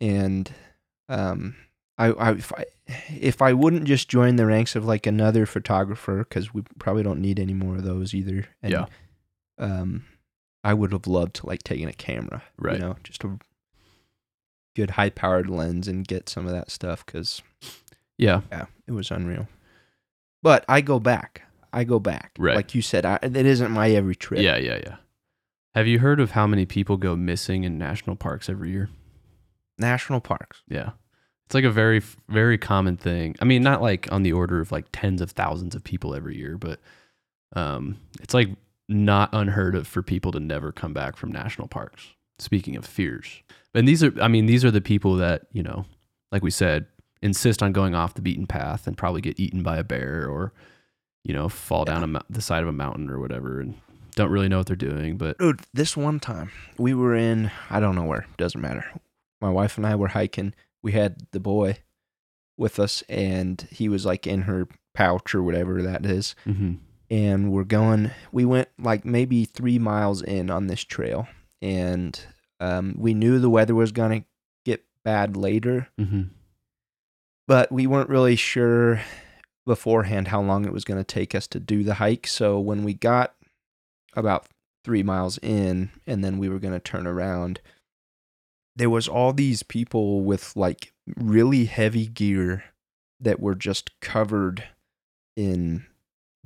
And if I wouldn't just join the ranks of like another photographer, because we probably don't need any more of those either. And, I would have loved to like taking a camera, you know, just a good high powered lens and get some of that stuff because it was unreal. But I go back. Right. Like you said, it isn't my every trip. Yeah. Have you heard of how many people go missing in national parks every year? National parks. Yeah. It's like a very, very common thing. I mean, not like on the order of like tens of thousands of people every year, but it's like not unheard of for people to never come back from national parks. Speaking of fears. And these are the people that, you know, like we said, insist on going off the beaten path and probably get eaten by a bear or, you know, fall down the side of a mountain or whatever and don't really know what they're doing. But dude, this one time we were in, I don't know where, doesn't matter. My wife and I were hiking. We had the boy with us, and he was like in her pouch or whatever that is. and we went like maybe 3 miles in on this trail, and we knew the weather was going to get bad later, mm-hmm. but we weren't really sure beforehand how long it was going to take us to do the hike. So when we got about 3 miles in and then we were going to turn around, there was all these people with like really heavy gear that were just covered in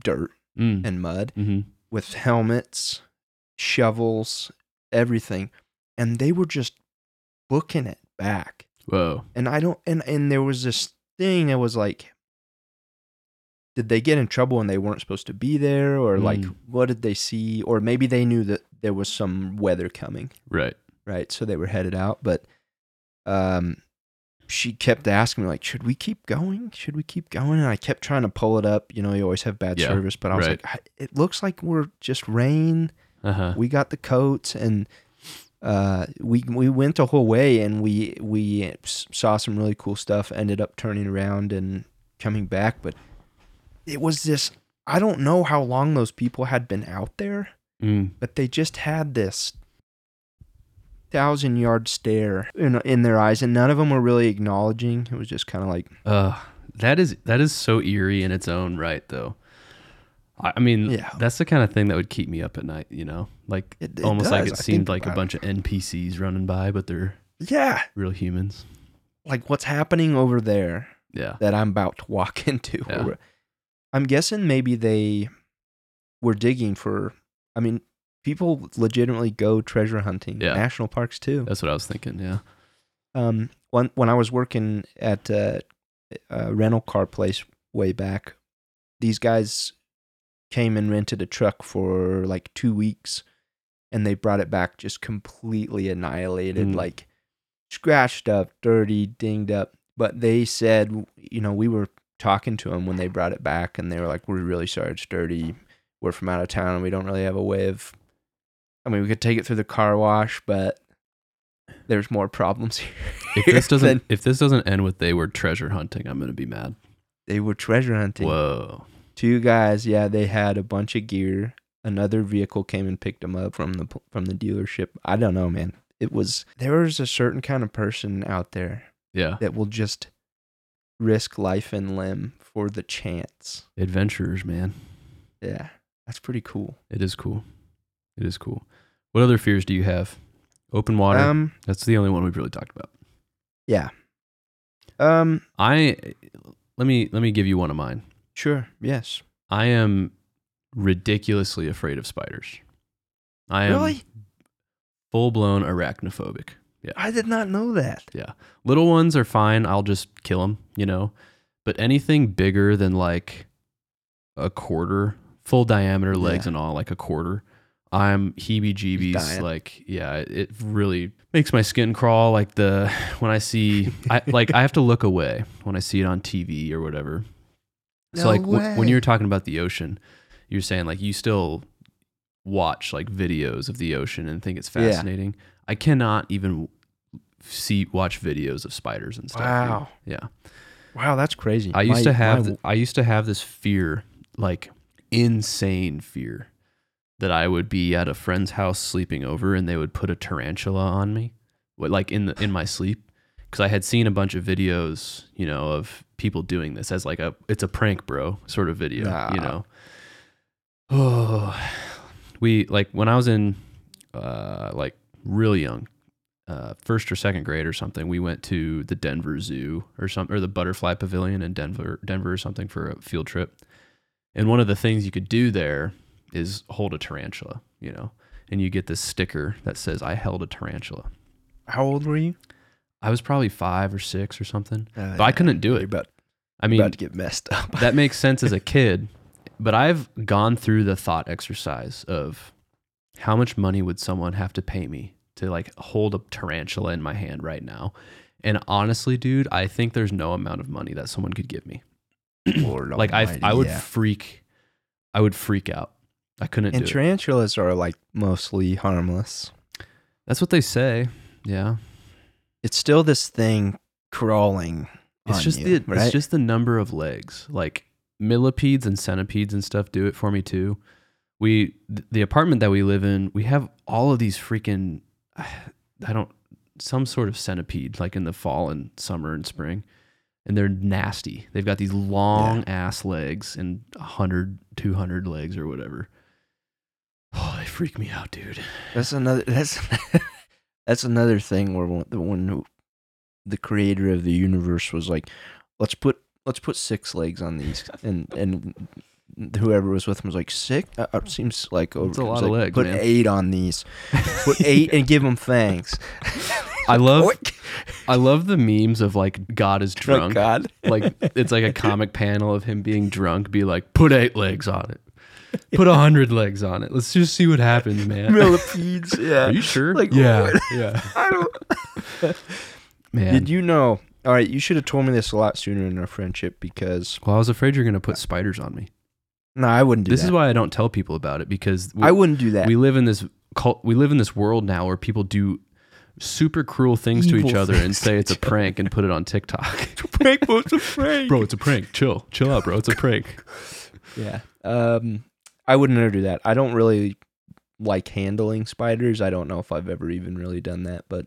dirt and mud, mm-hmm. with helmets, shovels, everything. And they were just booking it back. Whoa. And and there was this thing that was like, did they get in trouble and they weren't supposed to be there? Or like, what did they see? Or maybe they knew that there was some weather coming. Right. So they were headed out, but she kept asking me, like, should we keep going? Should we keep going? And I kept trying to pull it up. You know, you always have bad service, but I was like, it looks like we're just rain. Uh-huh. We got the coats, and we went a whole way, and we saw some really cool stuff, ended up turning around and coming back. But it was this, I don't know how long those people had been out there, but they just had this 1,000-yard stare in their eyes, and none of them were really acknowledging. It was just kind of like, that is so eerie in its own right, though. I mean, that's the kind of thing that would keep me up at night, you know, like it almost does. Like it seemed like a bunch of NPCs running by, but they're real humans. Like, what's happening over there? Yeah, that I'm about to walk into. Yeah. I'm guessing maybe they were digging for. I mean, people legitimately go treasure hunting. Yeah. National parks too. That's what I was thinking. Yeah. When I was working at a rental car place way back, these guys came and rented a truck for like 2 weeks, and they brought it back just completely annihilated, like scratched up, dirty, dinged up. But they said, you know, we were talking to them when they brought it back, and they were like, "We're really sorry, it's dirty. We're from out of town, and we don't really have a way of. I mean, we could take it through the car wash, but there's more problems here." If this doesn't end with they were treasure hunting, I'm gonna be mad. They were treasure hunting. Whoa. Two guys, they had a bunch of gear. Another vehicle came and picked them up from the dealership. I don't know, man. There was a certain kind of person out there. Yeah. That will just risk life and limb for the chance. Adventurers, man. Yeah. That's pretty cool. It is cool. What other fears do you have? Open water. That's the only one we've really talked about. Yeah. Let me give you one of mine. Sure. Yes. I am ridiculously afraid of spiders. I am really full-blown arachnophobic. Yeah. I did not know that. Yeah. Little ones are fine. I'll just kill them, you know. But anything bigger than like a quarter, full diameter, legs and all, like a quarter, I'm heebie-jeebies, like, it really makes my skin crawl. Like when I see, I have to look away when I see it on TV or whatever. No so like when you were talking about the ocean, you're saying like you still watch like videos of the ocean and think it's fascinating. Yeah. I cannot even watch videos of spiders and stuff. Wow. Dude. Yeah. Wow, that's crazy. I used to have this fear, like insane fear, that I would be at a friend's house sleeping over and they would put a tarantula on me, like in my sleep, because I had seen a bunch of videos, you know, of people doing this as like it's a prank, bro, sort of video, you know. Oh, when I was in like really young, first or second grade or something, we went to the Denver Zoo or something, or the Butterfly Pavilion in Denver or something for a field trip. And one of the things you could do there is hold a tarantula, you know, and you get this sticker that says, "I held a tarantula." How old were you? I was probably 5 or 6 or something, but I couldn't do it. About to get messed up. That makes sense as a kid, but I've gone through the thought exercise of how much money would someone have to pay me to like hold a tarantula in my hand right now. And honestly, dude, I think there's no amount of money that someone could give me. Lord like almighty, I would freak. I would freak out. I couldn't do it. And tarantulas are like mostly harmless. That's what they say. Yeah. It's still this thing crawling. It's just the number of legs. Like millipedes and centipedes and stuff do it for me too. The apartment that we live in, we have all of these freaking, some sort of centipede, like in the fall and summer and spring. And they're nasty. They've got these long ass legs and 100, 200 legs or whatever. Oh, they freak me out, dude. That's another thing where the creator of the universe was like, let's put six legs on these, and whoever was with him was like, six? It seems like over. That's a lot of legs. Put 8 on these. Put 8 and give them thanks. I love the memes of like God is drunk. God. Like it's like a comic panel of him being drunk. Be like, put 8 legs on it. Put 100 legs on it. Let's just see what happens, man. Millipedes. Yeah. Are you sure? Like, yeah. Yeah. I don't. Man, did you know? All right, you should have told me this a lot sooner in our friendship because. Well, I was afraid you're going to put spiders on me. No, I wouldn't do that. This is why I don't tell people about it because I wouldn't do that. We live in this cult. We live in this world now where people do super cruel things to each other and say it's a prank and put it on TikTok. It's a prank, bro. It's a prank. Bro, it's a prank. Chill out, bro. It's a prank. Yeah. I wouldn't ever do that. I don't really like handling spiders. I don't know if I've ever even really done that, but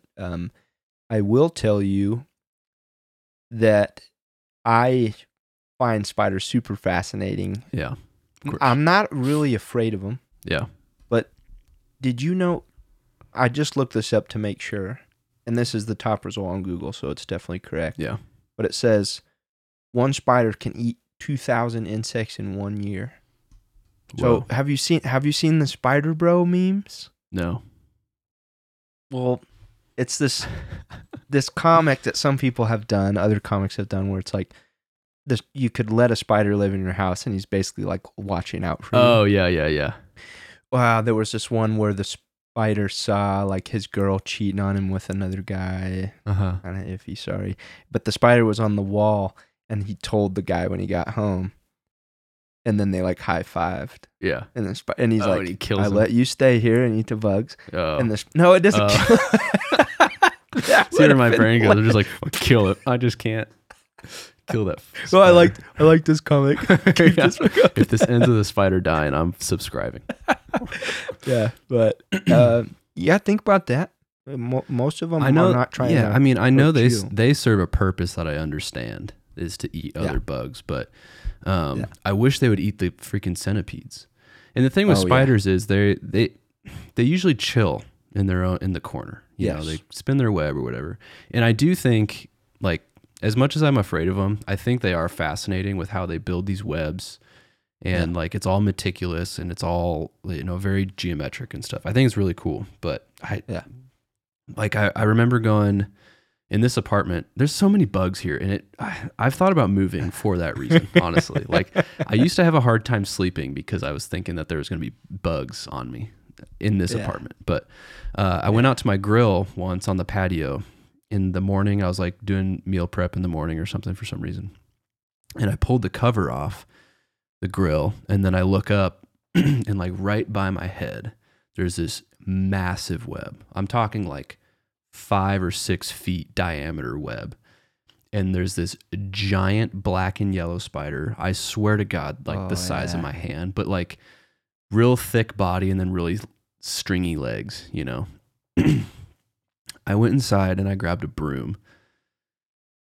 I will tell you that I find spiders super fascinating. Yeah. I'm not really afraid of them. Yeah. But did you know, I just looked this up to make sure, and this is the top result on Google, so it's definitely correct. Yeah. But it says one spider can eat 2,000 insects in 1 year. So have you seen the Spider Bro memes? No. Well, it's this comic that some people have done, other comics have done, where it's like this: you could let a spider live in your house, and he's basically like watching out for you. Oh yeah. Wow, there was this one where the spider saw like his girl cheating on him with another guy. Kind of iffy, sorry, but the spider was on the wall, and he told the guy when he got home. And then they like high-fived. Yeah. And then and he's like, and I let you stay here and eat the bugs. Oh. And no, it doesn't kill it. See where my brain goes. I'm just like, kill it. I just can't kill that. Well, I like this comic. If this ends with a spider dying, I'm subscribing. Yeah, but think about that. Most of them are not trying to. Yeah, I mean, I know they serve a purpose that I understand is to eat other bugs, but... I wish they would eat the freaking centipedes. And the thing with spiders is they usually chill in their own, in the corner, you know, they spin their web or whatever. And I do think, like, as much as I'm afraid of them, I think they are fascinating with how they build these webs and like, it's all meticulous and it's all, you know, very geometric and stuff. I think it's really cool, but I remember going, in this apartment, there's so many bugs here, and I've thought about moving for that reason, honestly. Like, I used to have a hard time sleeping because I was thinking that there was going to be bugs on me in this apartment. But I went out to my grill once on the patio in the morning. I was, like, doing meal prep in the morning or something for some reason. And I pulled the cover off the grill, and then I look up, and, like, right by my head, there's this massive web. I'm talking, like, 5 or 6 feet diameter web, and there's this giant black and yellow spider. I swear to God, like the size of my hand, but like real thick body and then really stringy legs, you know. I went inside and I grabbed a broom,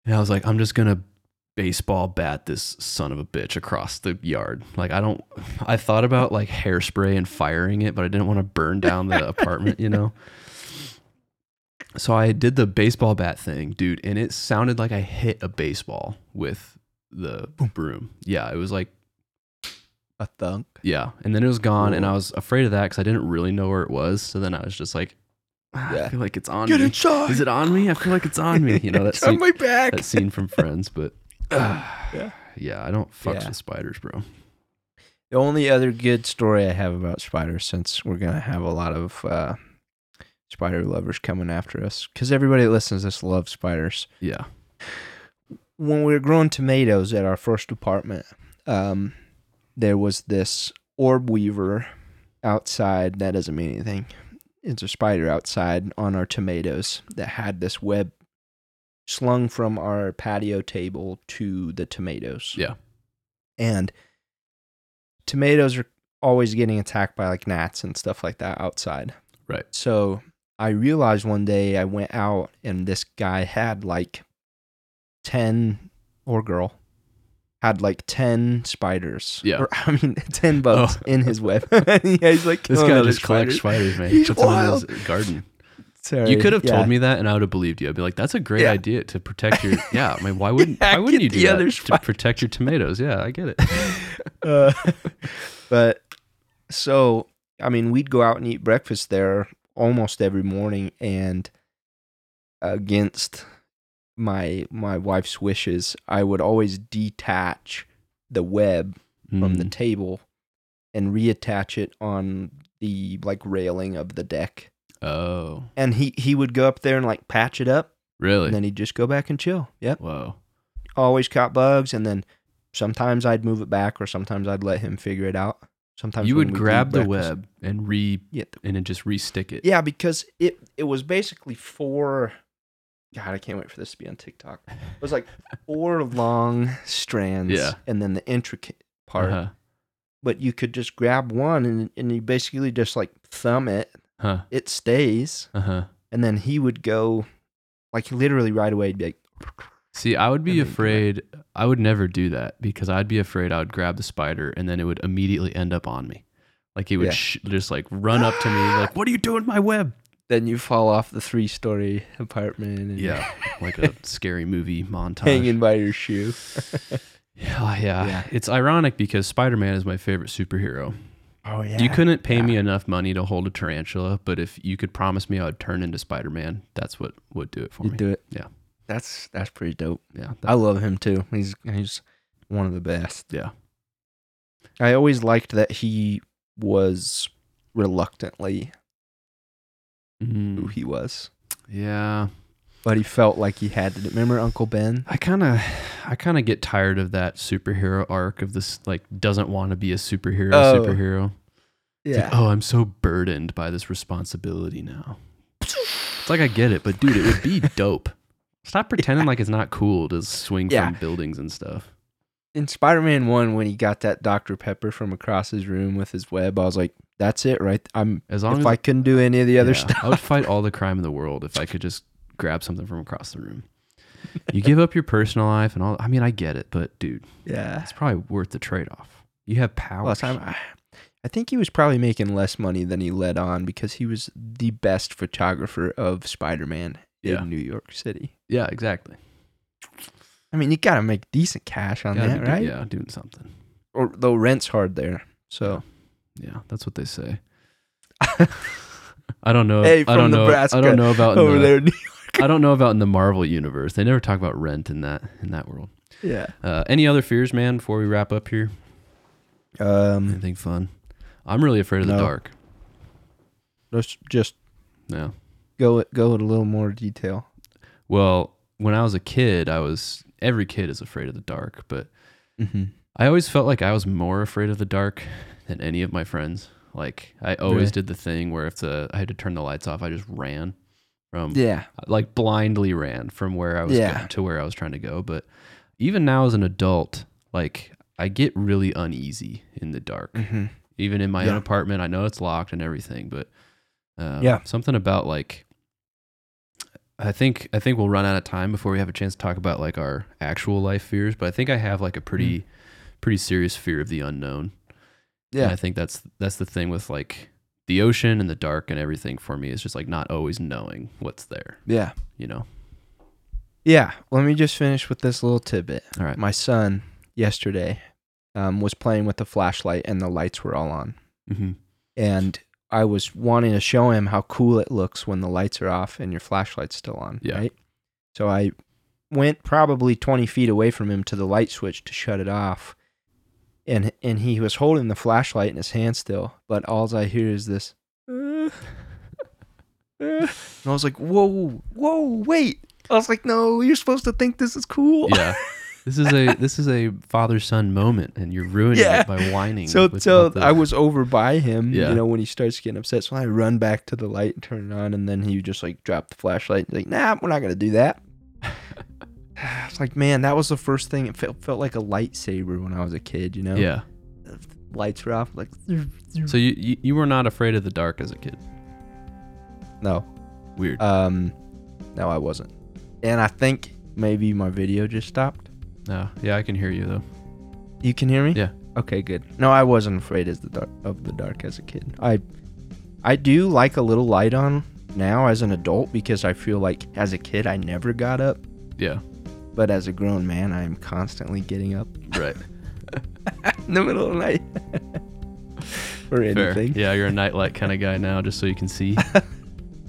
and I was like, I'm just gonna baseball bat this son of a bitch across the yard. Like, I thought about like hairspray and firing it, but I didn't want to burn down the apartment, you know. So I did the baseball bat thing, dude, and it sounded like I hit a baseball with the broom. Yeah, it was like a thunk. Yeah, and then it was gone, and I was afraid of that because I didn't really know where it was. So then I was just like, I feel like it's on me. Get inside. Is it on me? I feel like it's on me. You know, that scene, on my back. That scene from Friends, but I don't fuck with spiders, bro. The only other good story I have about spiders, since we're going to have a lot of... spider lovers coming after us, because everybody that listens to this loves spiders. Yeah. When we were growing tomatoes at our first apartment, there was this orb weaver outside. That doesn't mean anything. It's a spider outside on our tomatoes that had this web slung from our patio table to the tomatoes. Yeah. And tomatoes are always getting attacked by like gnats and stuff like that outside. Right. So I realized one day I went out and this guy had like 10, or girl, had like 10 spiders. Yeah. Or, I mean, 10 bugs in his web. Yeah, he's like, this guy just collects spiders, man. He's wild. In his garden. Sorry. You could have told me that and I would have believed you. I'd be like, that's a great idea to protect your, I mean, why wouldn't you do that to protect your tomatoes? Yeah, I get it. But so, I mean, we'd go out and eat breakfast there almost every morning, and against my wife's wishes, I would always detach the web from the table and reattach it on the like railing of the deck. Oh. And he would go up there and like patch it up. Really? And then he'd just go back and chill. Yep. Whoa. Always caught bugs, and then sometimes I'd move it back, or sometimes I'd let him figure it out. Sometimes you would grab the web and and then just re-stick it. Yeah, because it was basically four. God, I can't wait for this to be on TikTok. It was like four long strands, and then the intricate part. Uh-huh. But you could just grab one and you basically just like thumb it. Huh. It stays, and then he would go, like literally right away. He'd be like, see, I would be afraid. I would never do that because I'd be afraid I would grab the spider and then it would immediately end up on me. Like he would just like run up to me, like, "What are you doing with my web?" Then you fall off the 3-story apartment. And like a scary movie montage, hanging by your shoe. Yeah. It's ironic because Spider-Man is my favorite superhero. Oh, yeah. You couldn't pay me enough money to hold a tarantula, but if you could promise me I would turn into Spider-Man, that's what would do it for me. Do it. Yeah. That's pretty dope. Yeah. I love him too. He's one of the best. Yeah. I always liked that he was reluctantly who he was. Yeah. But he felt like he had to. Remember Uncle Ben? I kind of get tired of that superhero arc of this, like, doesn't want to be a superhero. Yeah. Like, I'm so burdened by this responsibility now. It's like, I get it, but dude, it would be dope. Stop pretending like it's not cool to swing from buildings and stuff. In Spider-Man 1, when he got that Dr. Pepper from across his room with his web, I was like, that's it, right? As long as I couldn't do any of the other stuff. I would fight all the crime in the world if I could just grab something from across the room. You give up your personal life and all. I mean, I get it, but dude, it's probably worth the trade-off. You have power. I think he was probably making less money than he let on because he was the best photographer of Spider-Man in New York City. Yeah, exactly. I mean, you gotta make decent cash on that, right? Yeah, doing something. Or though rent's hard there, so yeah, that's what they say. I don't know. Hey, from Nebraska. I don't know about over there in New York. I don't know about in the Marvel universe. They never talk about rent in that world. Yeah. Any other fears, man, before we wrap up here? Anything fun? I'm really afraid of the dark. Let's just go in a little more detail. Well, when I was a kid, every kid is afraid of the dark, but I always felt like I was more afraid of the dark than any of my friends. Like I always did the thing where if I had to turn the lights off, I just ran. Like blindly ran from where I was to where I was trying to go. But even now as an adult, like I get really uneasy in the dark, even in my own apartment. I know it's locked and everything, but something about like, I think we'll run out of time before we have a chance to talk about like our actual life fears. But I think I have like a pretty serious fear of the unknown. Yeah. And I think that's the thing with like, the ocean and the dark and everything for me is just like not always knowing what's there. Yeah. You know? Yeah. Let me just finish with this little tidbit. All right. My son yesterday was playing with the flashlight and the lights were all on. And I was wanting to show him how cool it looks when the lights are off and your flashlight's still on. Yeah. Right? So I went probably 20 feet away from him to the light switch to shut it off. And he was holding the flashlight in his hand still, but all I hear is this. And I was like, whoa, wait. I was like, no, you're supposed to think this is cool. Yeah, this is a father-son moment, and you're ruining it by whining. So I was over by him, when he starts getting upset. So I run back to the light and turn it on, and then he just like dropped the flashlight. He's like, nah, we're not going to do that. I was like, man, that was the first thing. It felt like a lightsaber when I was a kid, you know? Yeah. Lights were off. Like. So you were not afraid of the dark as a kid? No. Weird. No, I wasn't. And I think maybe my video just stopped. No. Yeah, I can hear you, though. You can hear me? Yeah. Okay, good. No, I wasn't afraid of the dark as a kid. I do like a little light on now as an adult, because I feel like as a kid I never got up. Yeah. But as a grown man, I am constantly getting up. Right. In the middle of the night. Or anything. Fair. Yeah, you're a nightlight kind of guy now, just so you can see.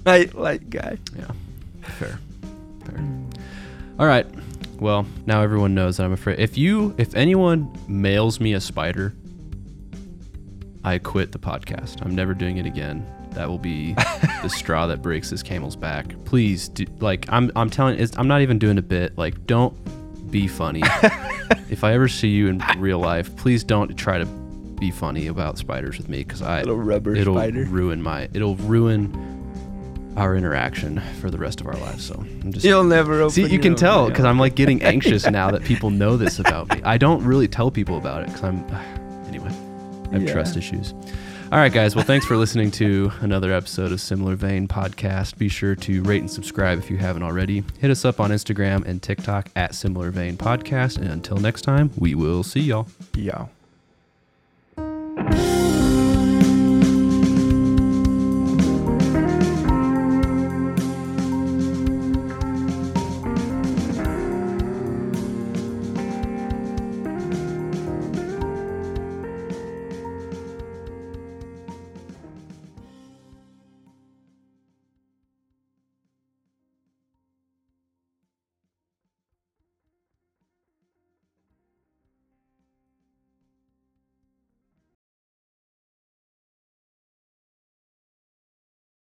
Nightlight guy. Yeah. Fair. All right. Well, now everyone knows that I'm afraid. If anyone mails me a spider, I quit the podcast. I'm never doing it again. That will be the straw that breaks this camel's back. Please do, like, I'm telling, I'm not even doing a bit. Like, don't be funny. If I ever see you in real life, please don't try to be funny about spiders with me, because it'll ruin our interaction for the rest of our lives. So I'm just, you'll never open. See, you can tell, because I'm like getting anxious now that people know this about me. I don't really tell people about it because I have trust issues. All right, guys. Well, thanks for listening to another episode of Similar Vein Podcast. Be sure to rate and subscribe if you haven't already. Hit us up on Instagram and TikTok at Similar Vein Podcast. And until next time, we will see y'all.